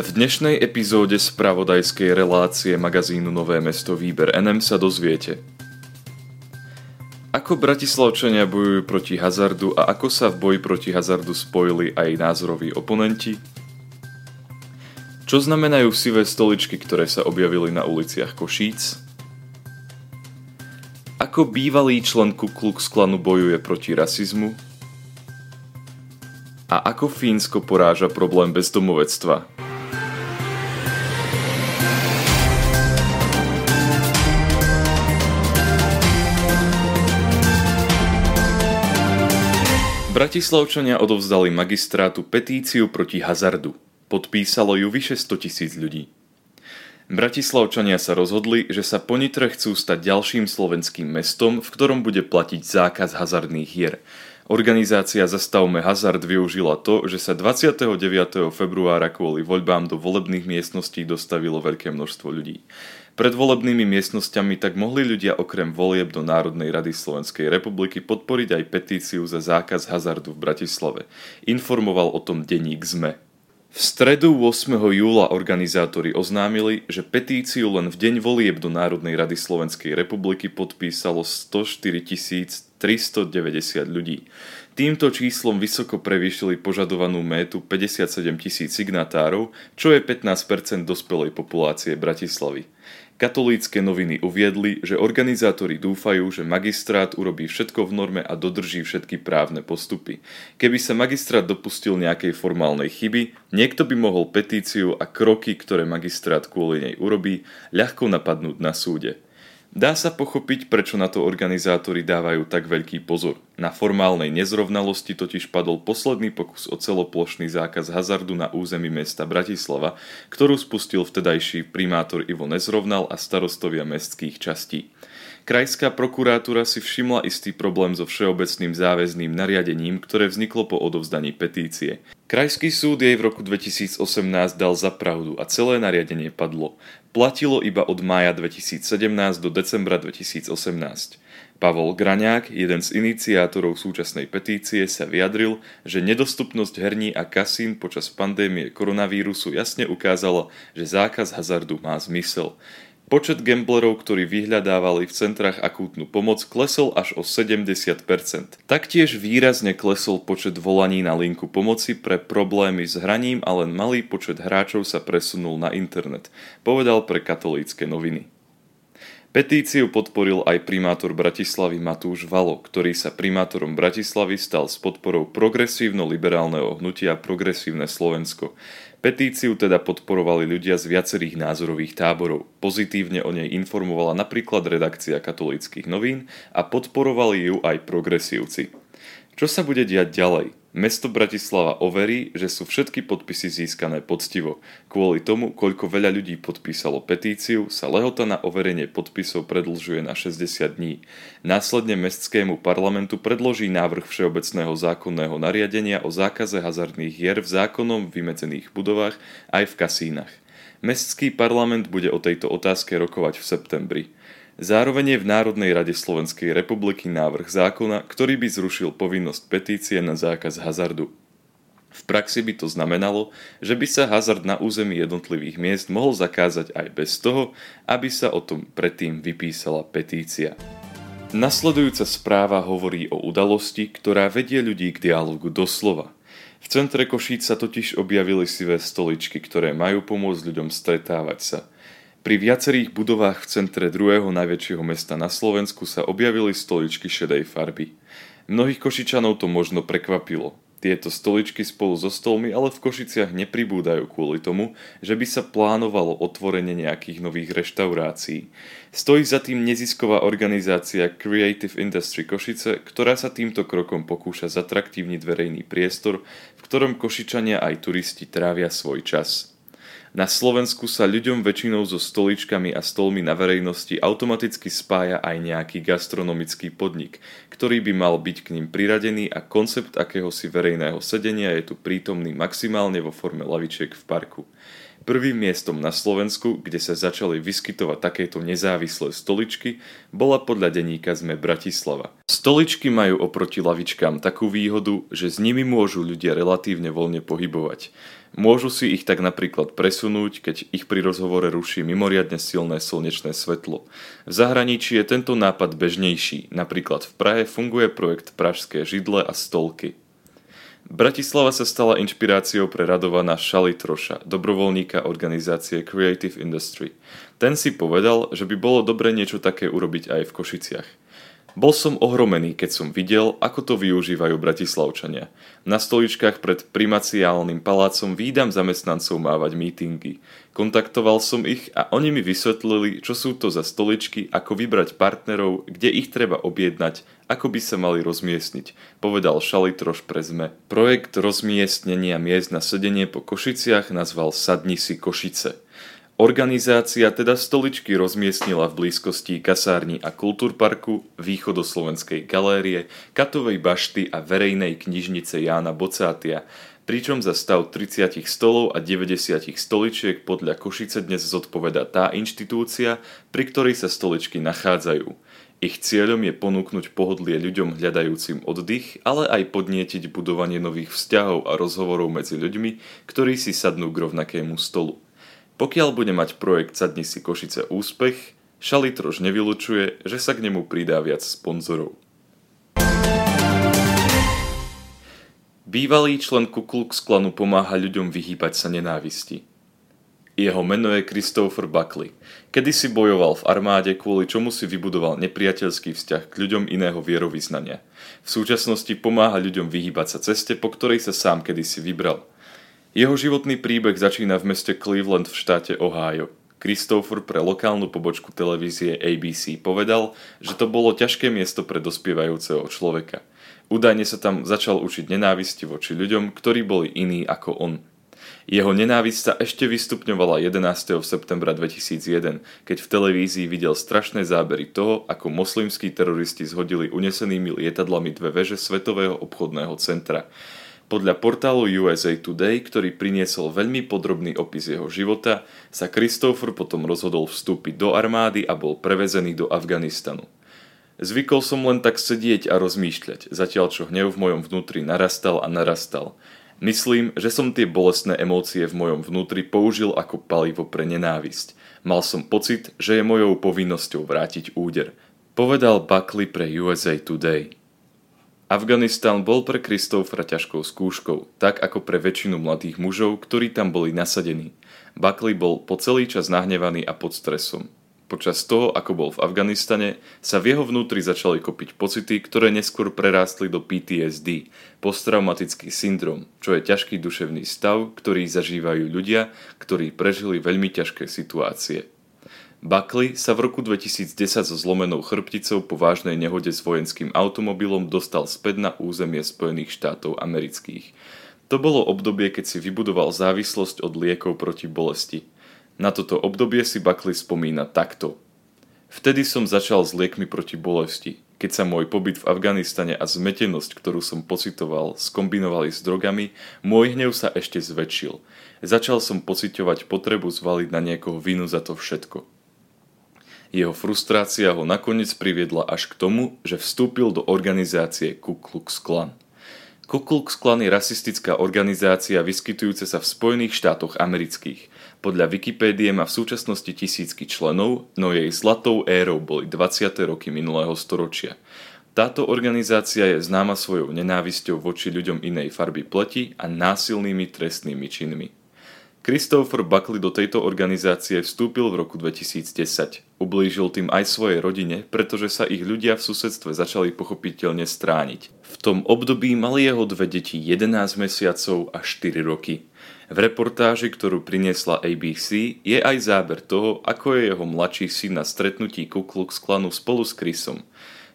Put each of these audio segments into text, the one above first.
V dnešnej epizóde spravodajskej relácie magazínu Nové mesto Výber NM sa dozviete: ako Bratislavčania bojujú proti hazardu a ako sa v boji proti hazardu spojili aj názoroví oponenti, čo znamenajú sivé stoličky, ktoré sa objavili na uliciach Košíc, ako bývalý člen Ku Klux Klanu bojuje proti rasizmu a ako Fínsko poráža problém bezdomovectva. Bratislavčania odovzdali magistrátu petíciu proti hazardu. Podpísalo ju vyše 100 000 ľudí. Bratislavčania sa rozhodli, že sa po Nitre chcú stať ďalším slovenským mestom, v ktorom bude platiť zákaz hazardných hier. Organizácia Zastavme Hazard využila to, že sa 29. februára kvôli voľbám do volebných miestností dostavilo veľké množstvo ľudí. Pred volebnými miestnosťami tak mohli ľudia okrem volieb do Národnej rady Slovenskej republiky podporiť aj petíciu za zákaz hazardu v Bratislave. Informoval o tom denník ZME. V stredu 8. júla organizátori oznámili, že petíciu len v deň volieb do Národnej rady Slovenskej republiky podpísalo 104 390 ľudí. Týmto číslom vysoko prevýšili požadovanú métu 57 000 signatárov, čo je 15% dospelej populácie Bratislavy. Katolícke noviny uviedli, že organizátori dúfajú, že magistrát urobí všetko v norme a dodrží všetky právne postupy. Keby sa magistrát dopustil nejakej formálnej chyby, niekto by mohol petíciu a kroky, ktoré magistrát kvôli nej urobí, ľahko napadnúť na súde. Dá sa pochopiť, prečo na to organizátori dávajú tak veľký pozor. Na formálnej nezrovnalosti totiž padol posledný pokus o celoplošný zákaz hazardu na území mesta Bratislava, ktorú spustil vtedajší primátor Ivo Nezrovnal a starostovia mestských častí. Krajská prokuratúra si všimla istý problém so všeobecným záväzným nariadením, ktoré vzniklo po odovzdaní petície. Krajský súd jej v roku 2018 dal za pravdu a celé nariadenie padlo. Platilo iba od mája 2017 do decembra 2018. Pavol Graňák, jeden z iniciátorov súčasnej petície, sa vyjadril, že nedostupnosť herní a kasín počas pandémie koronavírusu jasne ukázala, že zákaz hazardu má zmysel. Počet gamblerov, ktorí vyhľadávali v centrách akútnu pomoc, klesol až o 70%. Taktiež výrazne klesol počet volaní na linku pomoci pre problémy s hraním a len malý počet hráčov sa presunul na internet, povedal pre Katolícke noviny. Petíciu podporil aj primátor Bratislavy Matúš Valo, ktorý sa primátorom Bratislavy stal s podporou progresívno-liberálneho hnutia Progresívne Slovensko. Petíciu teda podporovali ľudia z viacerých názorových táborov. Pozitívne o nej informovala napríklad redakcia Katolíckych novín a podporovali ju aj progresívci. Čo sa bude diať ďalej? Mesto Bratislava overí, že sú všetky podpisy získané poctivo. Kvôli tomu, koľko veľa ľudí podpísalo petíciu, sa lehota na overenie podpisov predĺžuje na 60 dní. Následne mestskému parlamentu predloží návrh všeobecného zákonného nariadenia o zákaze hazardných hier v zákonom vymedzených budovách aj v kasínach. Mestský parlament bude o tejto otázke rokovať v septembri. Zároveň je v Národnej rade Slovenskej republiky návrh zákona, ktorý by zrušil povinnosť petície na zákaz hazardu. V praxi by to znamenalo, že by sa hazard na území jednotlivých miest mohol zakázať aj bez toho, aby sa o tom predtým vypísala petícia. Nasledujúca správa hovorí o udalosti, ktorá vedie ľudí k dialógu doslova. V centre Košíc sa totiž objavili sivé stoličky, ktoré majú pomôcť ľuďom stretávať sa. Pri viacerých budovách v centre druhého najväčšieho mesta na Slovensku sa objavili stoličky šedej farby. Mnohých Košičanov to možno prekvapilo. Tieto stoličky spolu so stolmi ale v Košiciach nepribúdajú kvôli tomu, že by sa plánovalo otvorenie nejakých nových reštaurácií. Stojí za tým nezisková organizácia Creative Industry Košice, ktorá sa týmto krokom pokúša zatraktívniť verejný priestor, v ktorom Košičania aj turisti trávia svoj čas. Na Slovensku sa ľuďom väčšinou so stoličkami a stolmi na verejnosti automaticky spája aj nejaký gastronomický podnik, ktorý by mal byť k ním priradený a koncept akéhosi verejného sedenia je tu prítomný maximálne vo forme lavičiek v parku. Prvým miestom na Slovensku, kde sa začali vyskytovať takéto nezávislé stoličky, bola podľa denníka SME Bratislava. Stoličky majú oproti lavičkám takú výhodu, že s nimi môžu ľudia relatívne voľne pohybovať. Môžu si ich tak napríklad presunúť, keď ich pri rozhovore ruší mimoriadne silné slnečné svetlo. V zahraničí je tento nápad bežnejší, napríklad v Prahe funguje projekt Pražské židle a stolky. Bratislava sa stala inšpiráciou pre Radovana Šalitroša, dobrovoľníka organizácie Creative Industry. Ten si povedal, že by bolo dobre niečo také urobiť aj v Košiciach. Bol som ohromený, keď som videl, ako to využívajú Bratislavčania. Na stoličkách pred primaciálnym palácom vídam zamestnancov mávať mítingy. Kontaktoval som ich a oni mi vysvetlili, čo sú to za stoličky, ako vybrať partnerov, kde ich treba objednať, ako by sa mali rozmiestniť, povedal Šalitroš pre SME. Projekt rozmiestnenia miest na sedenie po Košiciach nazval Sadni si Košice. Organizácia teda stoličky rozmiestnila v blízkosti kasárni a kultúrparku, východoslovenskej galérie, katovej bašty a verejnej knižnice Jána Bocátia, pričom za stav 30 stolov a 90 stoličiek podľa Košice dnes zodpovedá tá inštitúcia, pri ktorej sa stoličky nachádzajú. Ich cieľom je ponúknuť pohodlie ľuďom hľadajúcim oddych, ale aj podnietiť budovanie nových vzťahov a rozhovorov medzi ľuďmi, ktorí si sadnú k rovnakému stolu. Pokiaľ bude mať projekt Sadni si Košice úspech, Šalitroš nevylučuje, že sa k nemu pridá viac sponzorov. Bývalý člen Ku Klux Klanu pomáha ľuďom vyhýbať sa nenávisti. Jeho meno je Christopher Buckley. Kedysi bojoval v armáde, kvôli čomu si vybudoval nepriateľský vzťah k ľuďom iného vierovyznania. V súčasnosti pomáha ľuďom vyhýbať sa ceste, po ktorej sa sám kedysi vybral. Jeho životný príbeh začína v meste Cleveland v štáte Ohio. Christopher pre lokálnu pobočku televízie ABC povedal, že to bolo ťažké miesto pre dospievajúceho človeka. Údajne sa tam začal učiť nenávisti voči ľuďom, ktorí boli iní ako on. Jeho nenávisť sa ešte vystupňovala 11. septembra 2001, keď v televízii videl strašné zábery toho, ako moslimskí teroristi zhodili unesenými lietadlami dve veže Svetového obchodného centra. Podľa portálu USA Today, ktorý priniesol veľmi podrobný opis jeho života, sa Christopher potom rozhodol vstúpiť do armády a bol prevezený do Afganistanu. Zvykol som len tak sedieť a rozmýšľať, zatiaľ čo hnev v mojom vnútri narastal a narastal. Myslím, že som tie bolestné emócie v mojom vnútri použil ako palivo pre nenávisť. Mal som pocit, že je mojou povinnosťou vrátiť úder, povedal Buckley pre USA Today. Afganistan bol pre Christophera ťažkou skúškou, tak ako pre väčšinu mladých mužov, ktorí tam boli nasadení. Buckley bol po celý čas nahnevaný a pod stresom. Počas toho, ako bol v Afganistane, sa v jeho vnútri začali kopiť pocity, ktoré neskôr prerástli do PTSD, posttraumatický syndrom, čo je ťažký duševný stav, ktorý zažívajú ľudia, ktorí prežili veľmi ťažké situácie. Buckley sa v roku 2010 so zlomenou chrbticou po vážnej nehode s vojenským automobilom dostal späť na územie Spojených štátov amerických. To bolo obdobie, keď si vybudoval závislosť od liekov proti bolesti. Na toto obdobie si Buckley spomína takto. Vtedy som začal s liekmi proti bolesti. Keď sa môj pobyt v Afganistane a zmetenosť, ktorú som pocitoval, skombinovali s drogami, môj hnev sa ešte zväčšil. Začal som pociťovať potrebu zvaliť na niekoho vinu za to všetko. Jeho frustrácia ho nakoniec priviedla až k tomu, že vstúpil do organizácie Ku Klux Klan. Ku Klux Klan je rasistická organizácia vyskytujúca sa v Spojených štátoch amerických. Podľa Wikipédie má v súčasnosti tisícky členov, no jej zlatou érou boli 20. roky minulého storočia. Táto organizácia je známa svojou nenávisťou voči ľuďom inej farby pleti a násilnými trestnými činmi. Christopher Buckley do tejto organizácie vstúpil v roku 2010. Ublížil tým aj svojej rodine, pretože sa ich ľudia v susedstve začali pochopiteľne strániť. V tom období mali jeho dve deti 11 mesiacov a 4 roky. V reportáži, ktorú priniesla ABC, je aj záber toho, ako je jeho mladší syn na stretnutí Ku Klux Klanu spolu s Chrisom.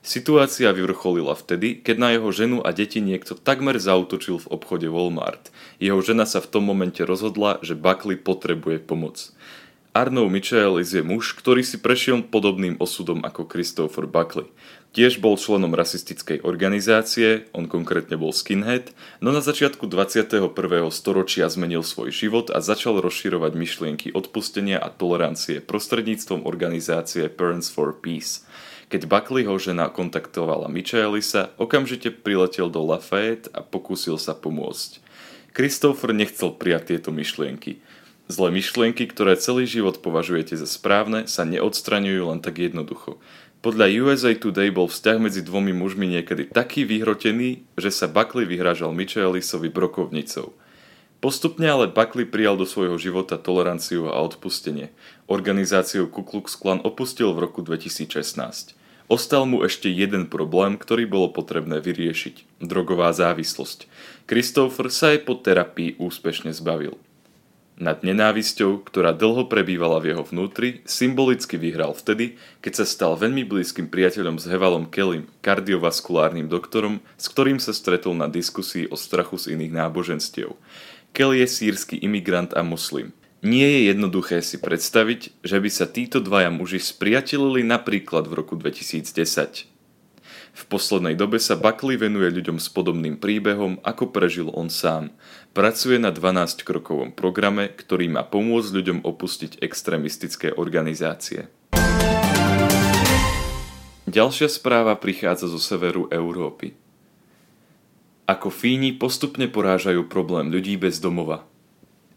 Situácia vyvrcholila vtedy, keď na jeho ženu a deti niekto takmer zaútočil v obchode Walmart. Jeho žena sa v tom momente rozhodla, že Buckley potrebuje pomoc. Arnold Mitchell je muž, ktorý si prešiel podobným osudom ako Christopher Buckley. Tiež bol členom rasistickej organizácie, on konkrétne bol skinhead, no na začiatku 21. storočia zmenil svoj život a začal rozširovať myšlienky odpustenia a tolerancie prostredníctvom organizácie Parents for Peace. Keď Buckleyho žena kontaktovala Mitchellisa, okamžite priletel do Lafayette a pokúsil sa pomôcť. Christopher nechcel prijať tieto myšlienky. Zlé myšlienky, ktoré celý život považujete za správne, sa neodstraňujú len tak jednoducho. Podľa USA Today bol vzťah medzi dvomi mužmi niekedy taký vyhrotený, že sa Buckley vyhrážal Mitchellisovi brokovnicou. Postupne ale Buckley prijal do svojho života toleranciu a odpustenie. Organizáciu Ku Klux Klan opustil v roku 2016. Ostal mu ešte jeden problém, ktorý bolo potrebné vyriešiť. Drogová závislosť. Christopher sa aj po terapii úspešne zbavil. Nad nenávisťou, ktorá dlho prebývala v jeho vnútri, symbolicky vyhral vtedy, keď sa stal veľmi blízkym priateľom s Hevalom Kellym, kardiovaskulárnym doktorom, s ktorým sa stretol na diskusii o strachu z iných náboženstiev. Kelly je sírsky imigrant a muslim. Nie je jednoduché si predstaviť, že by sa títo dvaja muži spriatelili napríklad v roku 2010. V poslednej dobe sa Buckley venuje ľuďom s podobným príbehom, ako prežil on sám. Pracuje na 12-krokovom programe, ktorý má pomôcť ľuďom opustiť extrémistické organizácie. Ďalšia správa prichádza zo severu Európy. Ako Fíni postupne porážajú problém ľudí bez domova.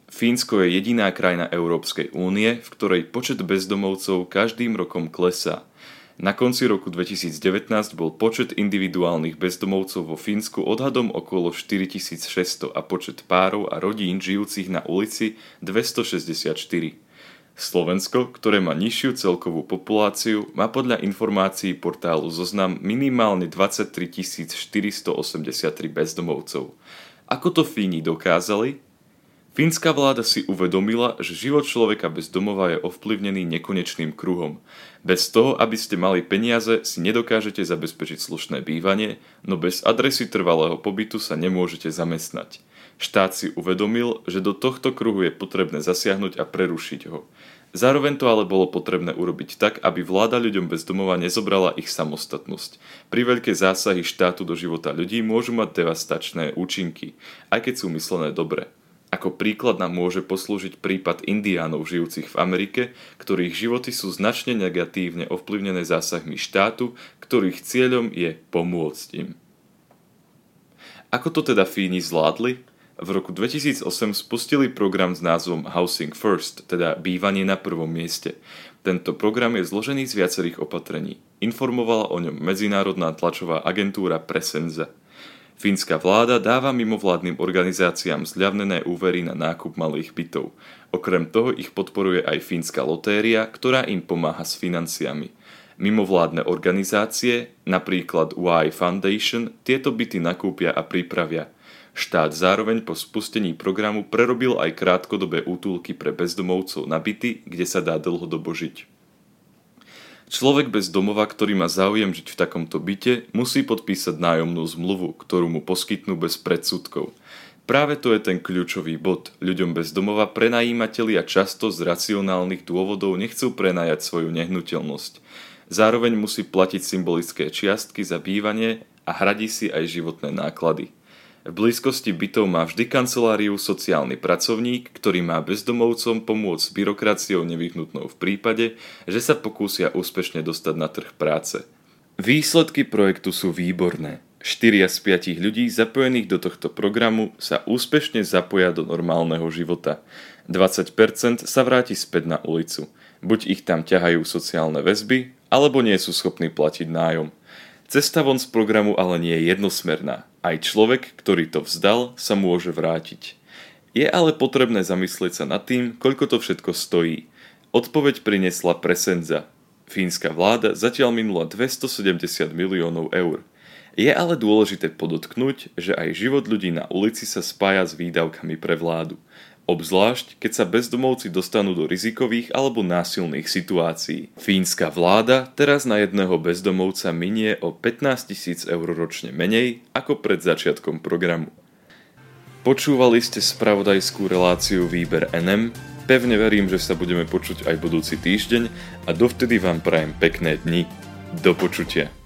Fínsko je jediná krajina Európskej únie, v ktorej počet bezdomovcov každým rokom klesá. Na konci roku 2019 bol počet individuálnych bezdomovcov vo Fínsku odhadom okolo 4600 a počet párov a rodín žijúcich na ulici 264. Slovensko, ktoré má nižšiu celkovú populáciu, má podľa informácií portálu Zoznam minimálne 23 483 bezdomovcov. Ako to Fíni dokázali? Fínska vláda si uvedomila, že život človeka bez domova je ovplyvnený nekonečným kruhom. Bez toho, aby ste mali peniaze, si nedokážete zabezpečiť slušné bývanie, no bez adresy trvalého pobytu sa nemôžete zamestnať. Štát si uvedomil, že do tohto kruhu je potrebné zasiahnuť a prerušiť ho. Zároveň to ale bolo potrebné urobiť tak, aby vláda ľuďom bez domova nezobrala ich samostatnosť. Pri veľké zásahy štátu do života ľudí môžu mať devastačné účinky, aj keď sú myslené dobre. Ako príklad nám môže poslúžiť prípad indiánov žijúcich v Amerike, ktorých životy sú značne negatívne ovplyvnené zásahmi štátu, ktorých cieľom je pomôcť im. Ako to teda Fíni zvládli? V roku 2008 spustili program s názvom Housing First, teda bývanie na prvom mieste. Tento program je zložený z viacerých opatrení. Informovala o ňom medzinárodná tlačová agentúra Pressenza. Fínska vláda dáva mimovládnym organizáciám zľavnené úvery na nákup malých bytov. Okrem toho ich podporuje aj fínska lotéria, ktorá im pomáha s financiami. Mimovládne organizácie, napríklad UAI Foundation, tieto byty nakúpia a pripravia. Štát zároveň po spustení programu prerobil aj krátkodobé útulky pre bezdomovcov na byty, kde sa dá dlhodobo žiť. Človek bez domova, ktorý má záujem žiť v takomto byte, musí podpísať nájomnú zmluvu, ktorú mu poskytnú bez predsudkov. Práve to je ten kľúčový bod. Ľuďom bez domova prenajímatelia často z racionálnych dôvodov nechcú prenajať svoju nehnuteľnosť. Zároveň musí platiť symbolické čiastky za bývanie a hradí si aj životné náklady. V blízkosti bytov má vždy kanceláriu sociálny pracovník, ktorý má bezdomovcom pomôcť s byrokraciou nevyhnutnou v prípade, že sa pokúsia úspešne dostať na trh práce. Výsledky projektu sú výborné. 4 z 5 ľudí zapojených do tohto programu sa úspešne zapoja do normálneho života. 20% sa vráti späť na ulicu. Buď ich tam ťahajú sociálne väzby, alebo nie sú schopní platiť nájom. Cesta von z programu ale nie je jednosmerná. Aj človek, ktorý to vzdal, sa môže vrátiť. Je ale potrebné zamyslieť sa nad tým, koľko to všetko stojí. Odpoveď priniesla Pressenza. Fínska vláda zatiaľ minula 270 miliónov eur. Je ale dôležité podotknúť, že aj život ľudí na ulici sa spája s výdavkami pre vládu. obzvlášť keď sa bezdomovci dostanú do rizikových alebo násilných situácií. Fínska vláda teraz na jedného bezdomovca minie o 15 000 eur ročne menej ako pred začiatkom programu. Počúvali ste spravodajskú reláciu Výber NM, pevne verím, že sa budeme počuť aj budúci týždeň a dovtedy vám prajem pekné dni. Do počutia.